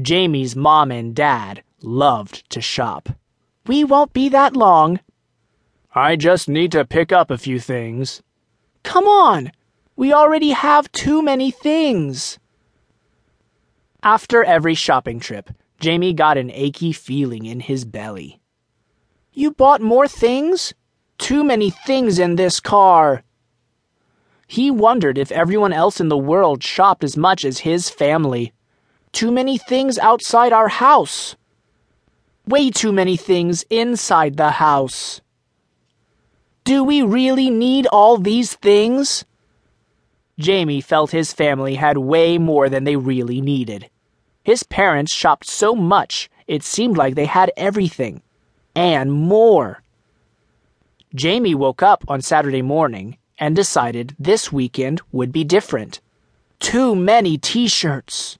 Jamie's mom and dad loved to shop. "We won't be that long." "I just need to pick up a few things." "Come on! We already have too many things." After every shopping trip, Jamie got an achy feeling in his belly. "You bought more things? Too many things in this car." He wondered if everyone else in the world shopped as much as his family. "Too many things outside our house. Way too many things inside the house. Do we really need all these things?" Jamie felt his family had way more than they really needed. His parents shopped so much, it seemed like they had everything. And more. Jamie woke up on Saturday morning and decided this weekend would be different. Too many t-shirts.